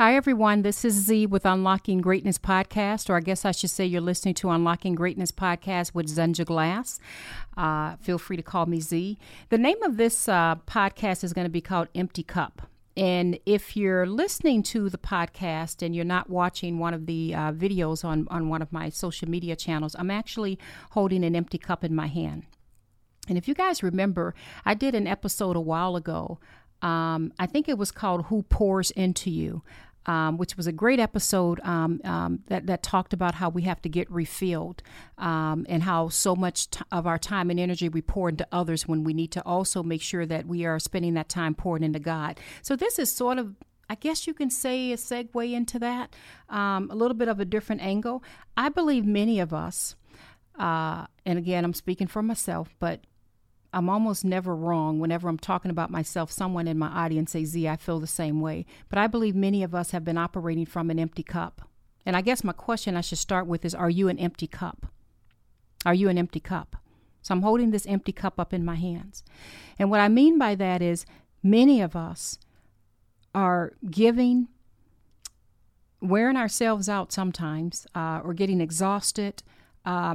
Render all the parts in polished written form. Hi, everyone. This is Z with Unlocking Greatness Podcast, or I guess I should say you're listening to Unlocking Greatness Podcast with Zandra Glass. Feel free to call me Z. The name of this podcast is going to be called Empty Cup. And if you're listening to the podcast and you're not watching one of the videos on one of my social media channels, I'm actually holding an empty cup in my hand. And if you guys remember, I did an episode a while ago. I think it was called Who Pours Into You. Which was a great episode that talked about how we have to get refilled and how so much of our time and energy we pour into others when we need to also make sure that we are spending that time pouring into God. So this is sort of, I guess you can say, a segue into that, a little bit of a different angle. I believe many of us, and again, I'm speaking for myself, but I'm almost never wrong. Whenever I'm talking about myself, someone in my audience says, Z, I feel the same way. But I believe many of us have been operating from an empty cup. And I guess my question I should start with is, are you an empty cup? Are you an empty cup? So I'm holding this empty cup up in my hands. And what I mean by that is many of us are giving, wearing ourselves out sometimes, or getting exhausted,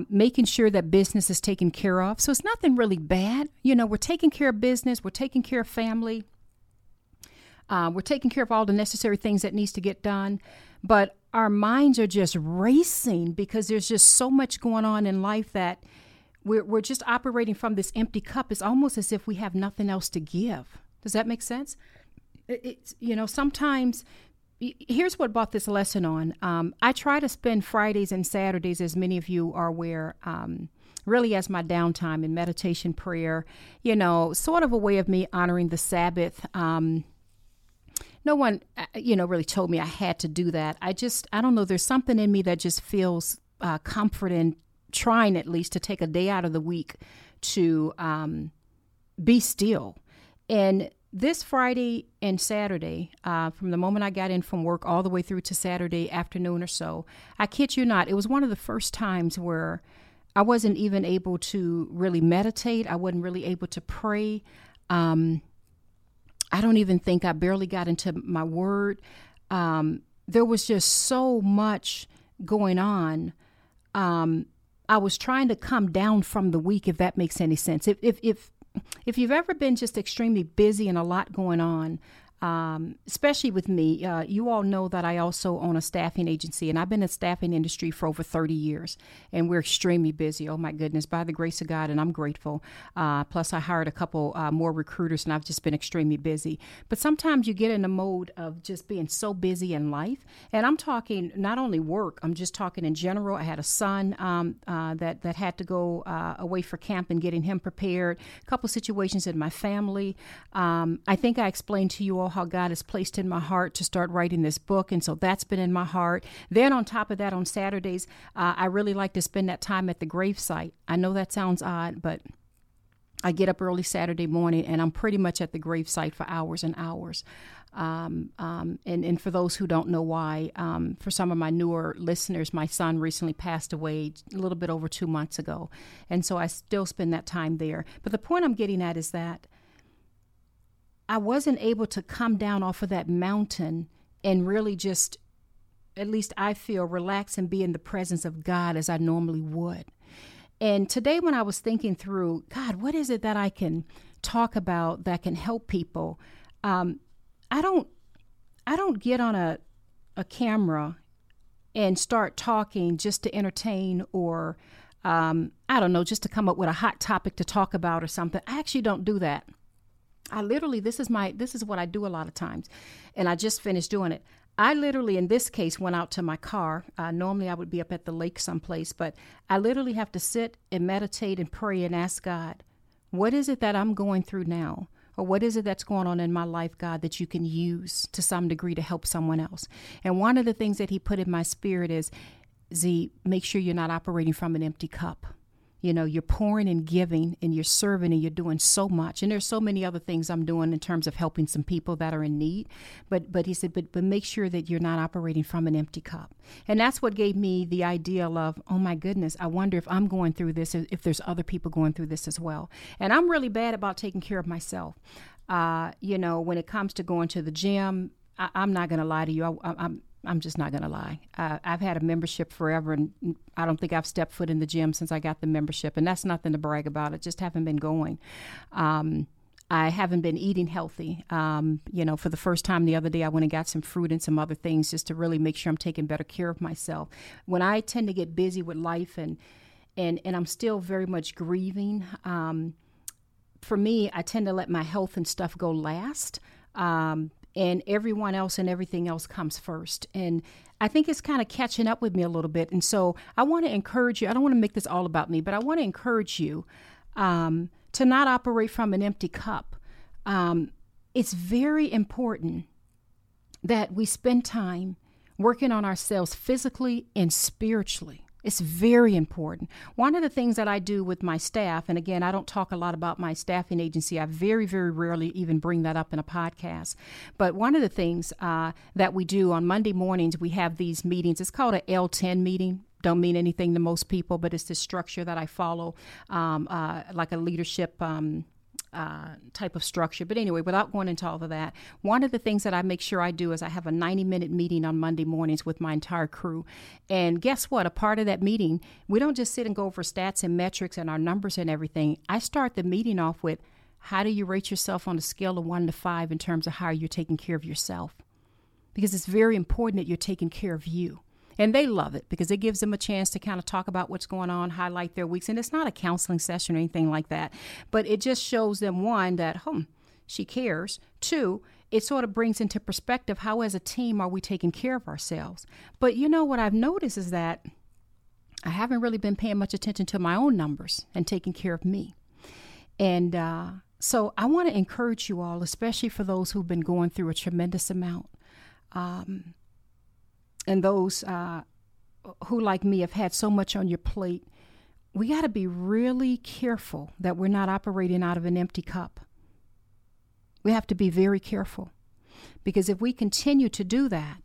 making sure that business is taken care of. So it's nothing really bad. You know, we're taking care of business. We're taking care of family. We're taking care of all the necessary things that needs to get done. But our minds are just racing because there's just so much going on in life that we're just operating from this empty cup. It's almost as if we have nothing else to give. Does that make sense? It's, you know, sometimes... Here's what brought this lesson on. I try to spend Fridays and Saturdays, as many of you are aware, really as my downtime in meditation, prayer, you know, sort of a way of me honoring the Sabbath. No one, you know, really told me I had to do that. I don't know, there's something in me that just feels comfort in trying at least to take a day out of the week to be still. And this Friday and Saturday, from the moment I got in from work all the way through to Saturday afternoon or so, I kid you not, it was one of the first times where I wasn't even able to really meditate. I wasn't really able to pray. I don't even think, I barely got into my word. There was just so much going on. I was trying to come down from the week, if that makes any sense. If you've ever been just extremely busy and a lot going on, especially with me, you all know that I also own a staffing agency, and I've been in the staffing industry for over 30 years, and we're extremely busy. Oh, my goodness, by the grace of God, and I'm grateful. Plus, I hired a couple more recruiters, and I've just been extremely busy. But sometimes you get in a mode of just being so busy in life, and I'm talking not only work, I'm just talking in general. I had a son that had to go away for camp and getting him prepared, a couple situations in my family. I think I explained to you all how God has placed in my heart to start writing this book. And so that's been in my heart. Then on top of that, on Saturdays, I really like to spend that time at the gravesite. I know that sounds odd, but I get up early Saturday morning and I'm pretty much at the gravesite for hours and hours. And for those who don't know why, for some of my newer listeners, my son recently passed away a little bit over 2 months ago. And so I still spend that time there. But the point I'm getting at is that I wasn't able to come down off of that mountain and really just, at least I feel, relax and be in the presence of God as I normally would. And today when I was thinking through, God, what is it that I can talk about that can help people? I don't get on a camera and start talking just to entertain or, I don't know, just to come up with a hot topic to talk about or something. I actually don't do that. I literally, this is what I do a lot of times, and I just finished doing it. I literally, in this case, went out to my car. Normally, I would be up at the lake someplace, but I literally have to sit and meditate and pray and ask God, what is it that I'm going through now? Or what is it that's going on in my life, God, that you can use to some degree to help someone else? And one of the things that he put in my spirit is, Z, make sure you're not operating from an empty cup. You know, you're pouring and giving and you're serving and you're doing so much. And there's so many other things I'm doing in terms of helping some people that are in need. But he said, but make sure that you're not operating from an empty cup. And that's what gave me the idea of, oh, my goodness, I wonder if I'm going through this, if there's other people going through this as well. And I'm really bad about taking care of myself. You know, when it comes to going to the gym, I'm not going to lie to you. I'm just not going to lie. I've had a membership forever, and I don't think I've stepped foot in the gym since I got the membership, and that's nothing to brag about. I just haven't been going. I haven't been eating healthy. For the first time the other day, I went and got some fruit and some other things just to really make sure I'm taking better care of myself. When I tend to get busy with life, and I'm still very much grieving, for me, I tend to let my health and stuff go last. And everyone else and everything else comes first. And I think it's kind of catching up with me a little bit. And so I want to encourage you. I don't want to make this all about me, but I want to encourage you to not operate from an empty cup. It's very important that we spend time working on ourselves physically and spiritually. It's very important. One of the things that I do with my staff, and again, I don't talk a lot about my staffing agency. I very, very rarely even bring that up in a podcast. But one of the things that we do on Monday mornings, we have these meetings. It's called an L10 meeting. Don't mean anything to most people, but it's the structure that I follow, like a leadership type of structure. But anyway, without going into all of that, one of the things that I make sure I do is I have a 90-minute meeting on Monday mornings with my entire crew. And guess what? A part of that meeting, we don't just sit and go over stats and metrics and our numbers and everything. I start the meeting off with, how do you rate yourself on a scale of 1 to 5 in terms of how you're taking care of yourself? Because it's very important that you're taking care of you. And they love it because it gives them a chance to kind of talk about what's going on, highlight their weeks. And it's not a counseling session or anything like that. But it just shows them, one, that, she cares. Two, it sort of brings into perspective how as a team are we taking care of ourselves. But you know what I've noticed is that I haven't really been paying much attention to my own numbers and taking care of me. And so I want to encourage you all, especially for those who've been going through a tremendous amount. And those who, like me, have had so much on your plate, we got to be really careful that we're not operating out of an empty cup. We have to be very careful, because if we continue to do that,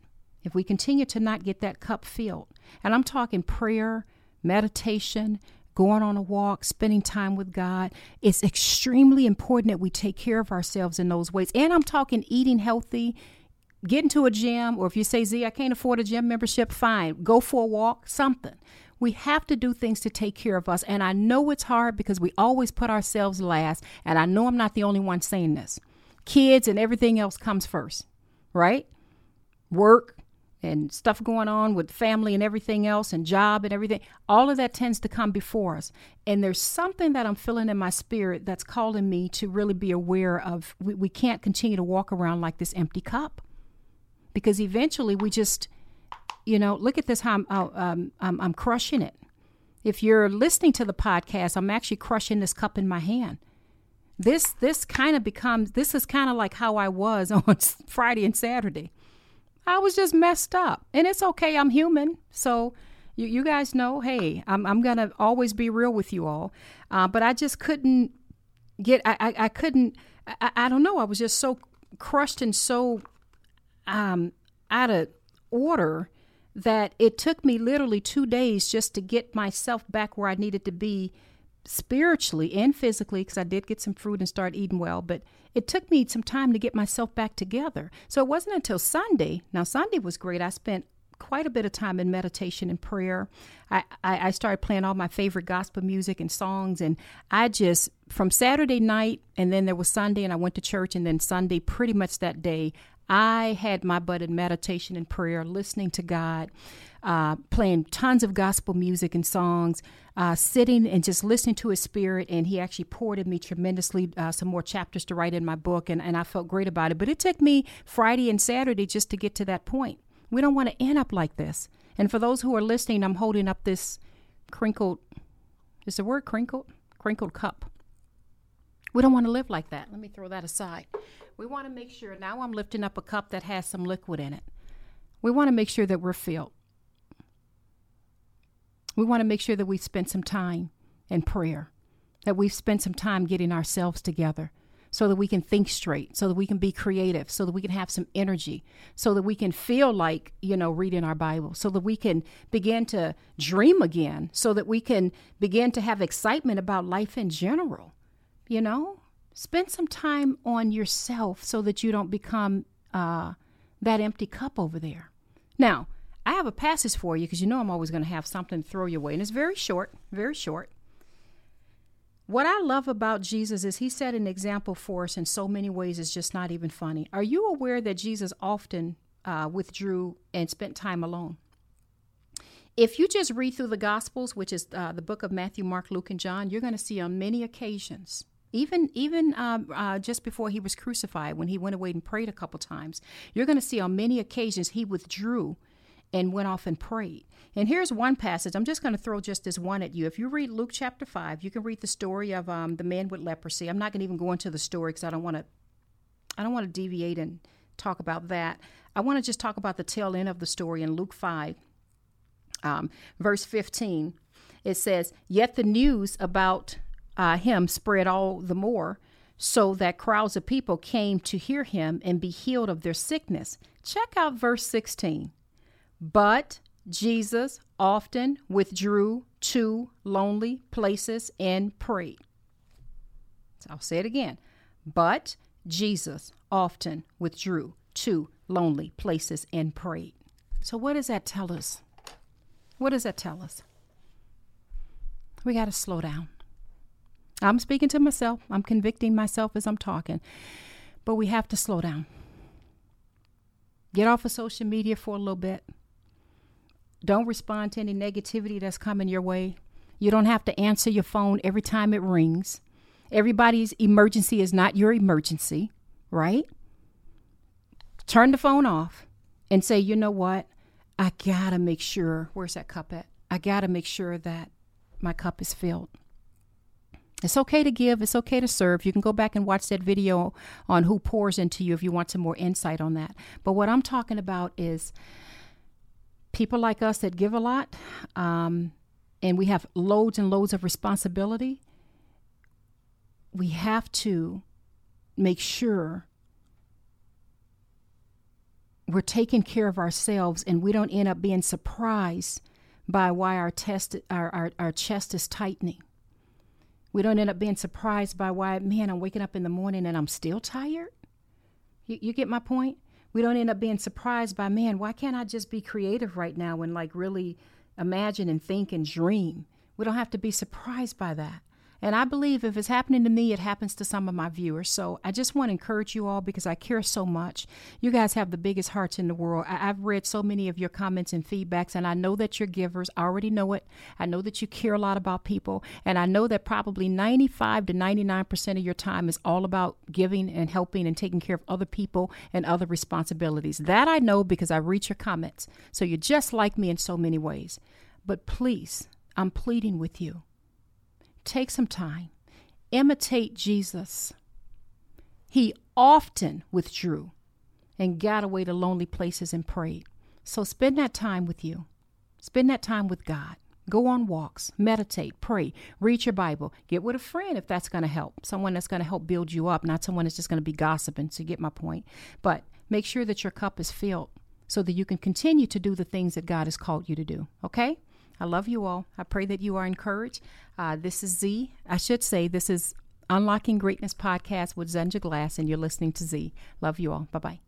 if we continue to not get that cup filled, and I'm talking prayer, meditation, going on a walk, spending time with God, it's extremely important that we take care of ourselves in those ways. And I'm talking eating healthy, get into a gym, or if you say, Z, I can't afford a gym membership, fine. Go for a walk, something. We have to do things to take care of us. And I know it's hard because we always put ourselves last. And I know I'm not the only one saying this. Kids and everything else comes first, right? Work and stuff going on with family and everything else, and job and everything. All of that tends to come before us. And there's something that I'm feeling in my spirit that's calling me to really be aware of. We can't continue to walk around like this empty cup. Because eventually we just, look at this, how I'm crushing it. If you're listening to the podcast, I'm actually crushing this cup in my hand. This is kind of like how I was on Friday and Saturday. I was just messed up. And it's okay, I'm human. So you guys know, hey, I'm going to always be real with you all. But I just couldn't get, I don't know. I was just so crushed and so out of order that it took me literally 2 days just to get myself back where I needed to be spiritually and physically, because I did get some fruit and start eating well, but it took me some time to get myself back together. So it wasn't until Sunday. Now, Sunday was great. I spent quite a bit of time in meditation and prayer. I started playing all my favorite gospel music and songs, and I just, from Saturday night, and then there was Sunday, and I went to church, and then Sunday, pretty much that day, I had my butt in meditation and prayer, listening to God, playing tons of gospel music and songs, sitting and just listening to his spirit. And he actually poured in me tremendously some more chapters to write in my book. And I felt great about it. But it took me Friday and Saturday just to get to that point. We don't want to end up like this. And for those who are listening, I'm holding up this crinkled, is the word crinkled? Crinkled cup. We don't want to live like that. Let me throw that aside. We want to make sure, now I'm lifting up a cup that has some liquid in it. We want to make sure that we're filled. We want to make sure that we've spent some time in prayer, that we've spent some time getting ourselves together so that we can think straight, so that we can be creative, so that we can have some energy, so that we can feel like, reading our Bible, so that we can begin to dream again, so that we can begin to have excitement about life in general. Spend some time on yourself so that you don't become that empty cup over there. Now, I have a passage for you because you know I'm always going to have something to throw your way. And it's very short, very short. What I love about Jesus is he set an example for us in so many ways it's just not even funny. Are you aware that Jesus often withdrew and spent time alone? If you just read through the Gospels, which is the book of Matthew, Mark, Luke, and John, you're going to see on many occasions, even just before he was crucified, when he went away and prayed a couple times, you're going to see on many occasions he withdrew and went off and prayed. And here's one passage. I'm just going to throw just this one at you. If you read Luke chapter 5, you can read the story of the man with leprosy. I'm not going to even go into the story because I don't want to deviate and talk about that. I want to just talk about the tail end of the story in Luke 5. Verse 15, it says, "Yet the news about him spread all the more, so that crowds of people came to hear him and be healed of their sickness." Check out verse 16. "But Jesus often withdrew to lonely places and prayed." So I'll say it again. But Jesus often withdrew to lonely places and prayed. So what does that tell us? What does that tell us? We got to slow down. I'm speaking to myself. I'm convicting myself as I'm talking. But we have to slow down. Get off of social media for a little bit. Don't respond to any negativity that's coming your way. You don't have to answer your phone every time it rings. Everybody's emergency is not your emergency, right? Turn the phone off and say, you know what? I gotta make sure, where's that cup at? I gotta make sure that my cup is filled. It's okay to give, it's okay to serve. You can go back and watch that video on who pours into you if you want some more insight on that. But what I'm talking about is people like us that give a lot, and we have loads and loads of responsibility. We have to make sure we're taking care of ourselves and we don't end up being surprised by why our chest is tightening. We don't end up being surprised by why, man, I'm waking up in the morning and I'm still tired. You get my point? We don't end up being surprised by, man, why can't I just be creative right now and like really imagine and think and dream? We don't have to be surprised by that. And I believe if it's happening to me, it happens to some of my viewers. So I just want to encourage you all because I care so much. You guys have the biggest hearts in the world. I've read so many of your comments and feedbacks, and I know that you're givers. I already know it. I know that you care a lot about people, and I know that probably 95 to 99% of your time is all about giving and helping and taking care of other people and other responsibilities. That I know because I read your comments. So you're just like me in so many ways. But please, I'm pleading with you. Take some time. Imitate Jesus. He often withdrew and got away to lonely places and prayed. So spend that time with you. Spend that time with God. Go on walks, meditate, pray, read your Bible, get with a friend if that's going to help. Someone that's going to help build you up, not someone that's just going to be gossiping. So you get my point. But make sure that your cup is filled so that you can continue to do the things that God has called you to do. Okay? I love you all. I pray that you are encouraged. This is Unlocking Greatness Podcast with Zandra Glass, and you're listening to Z. Love you all. Bye-bye.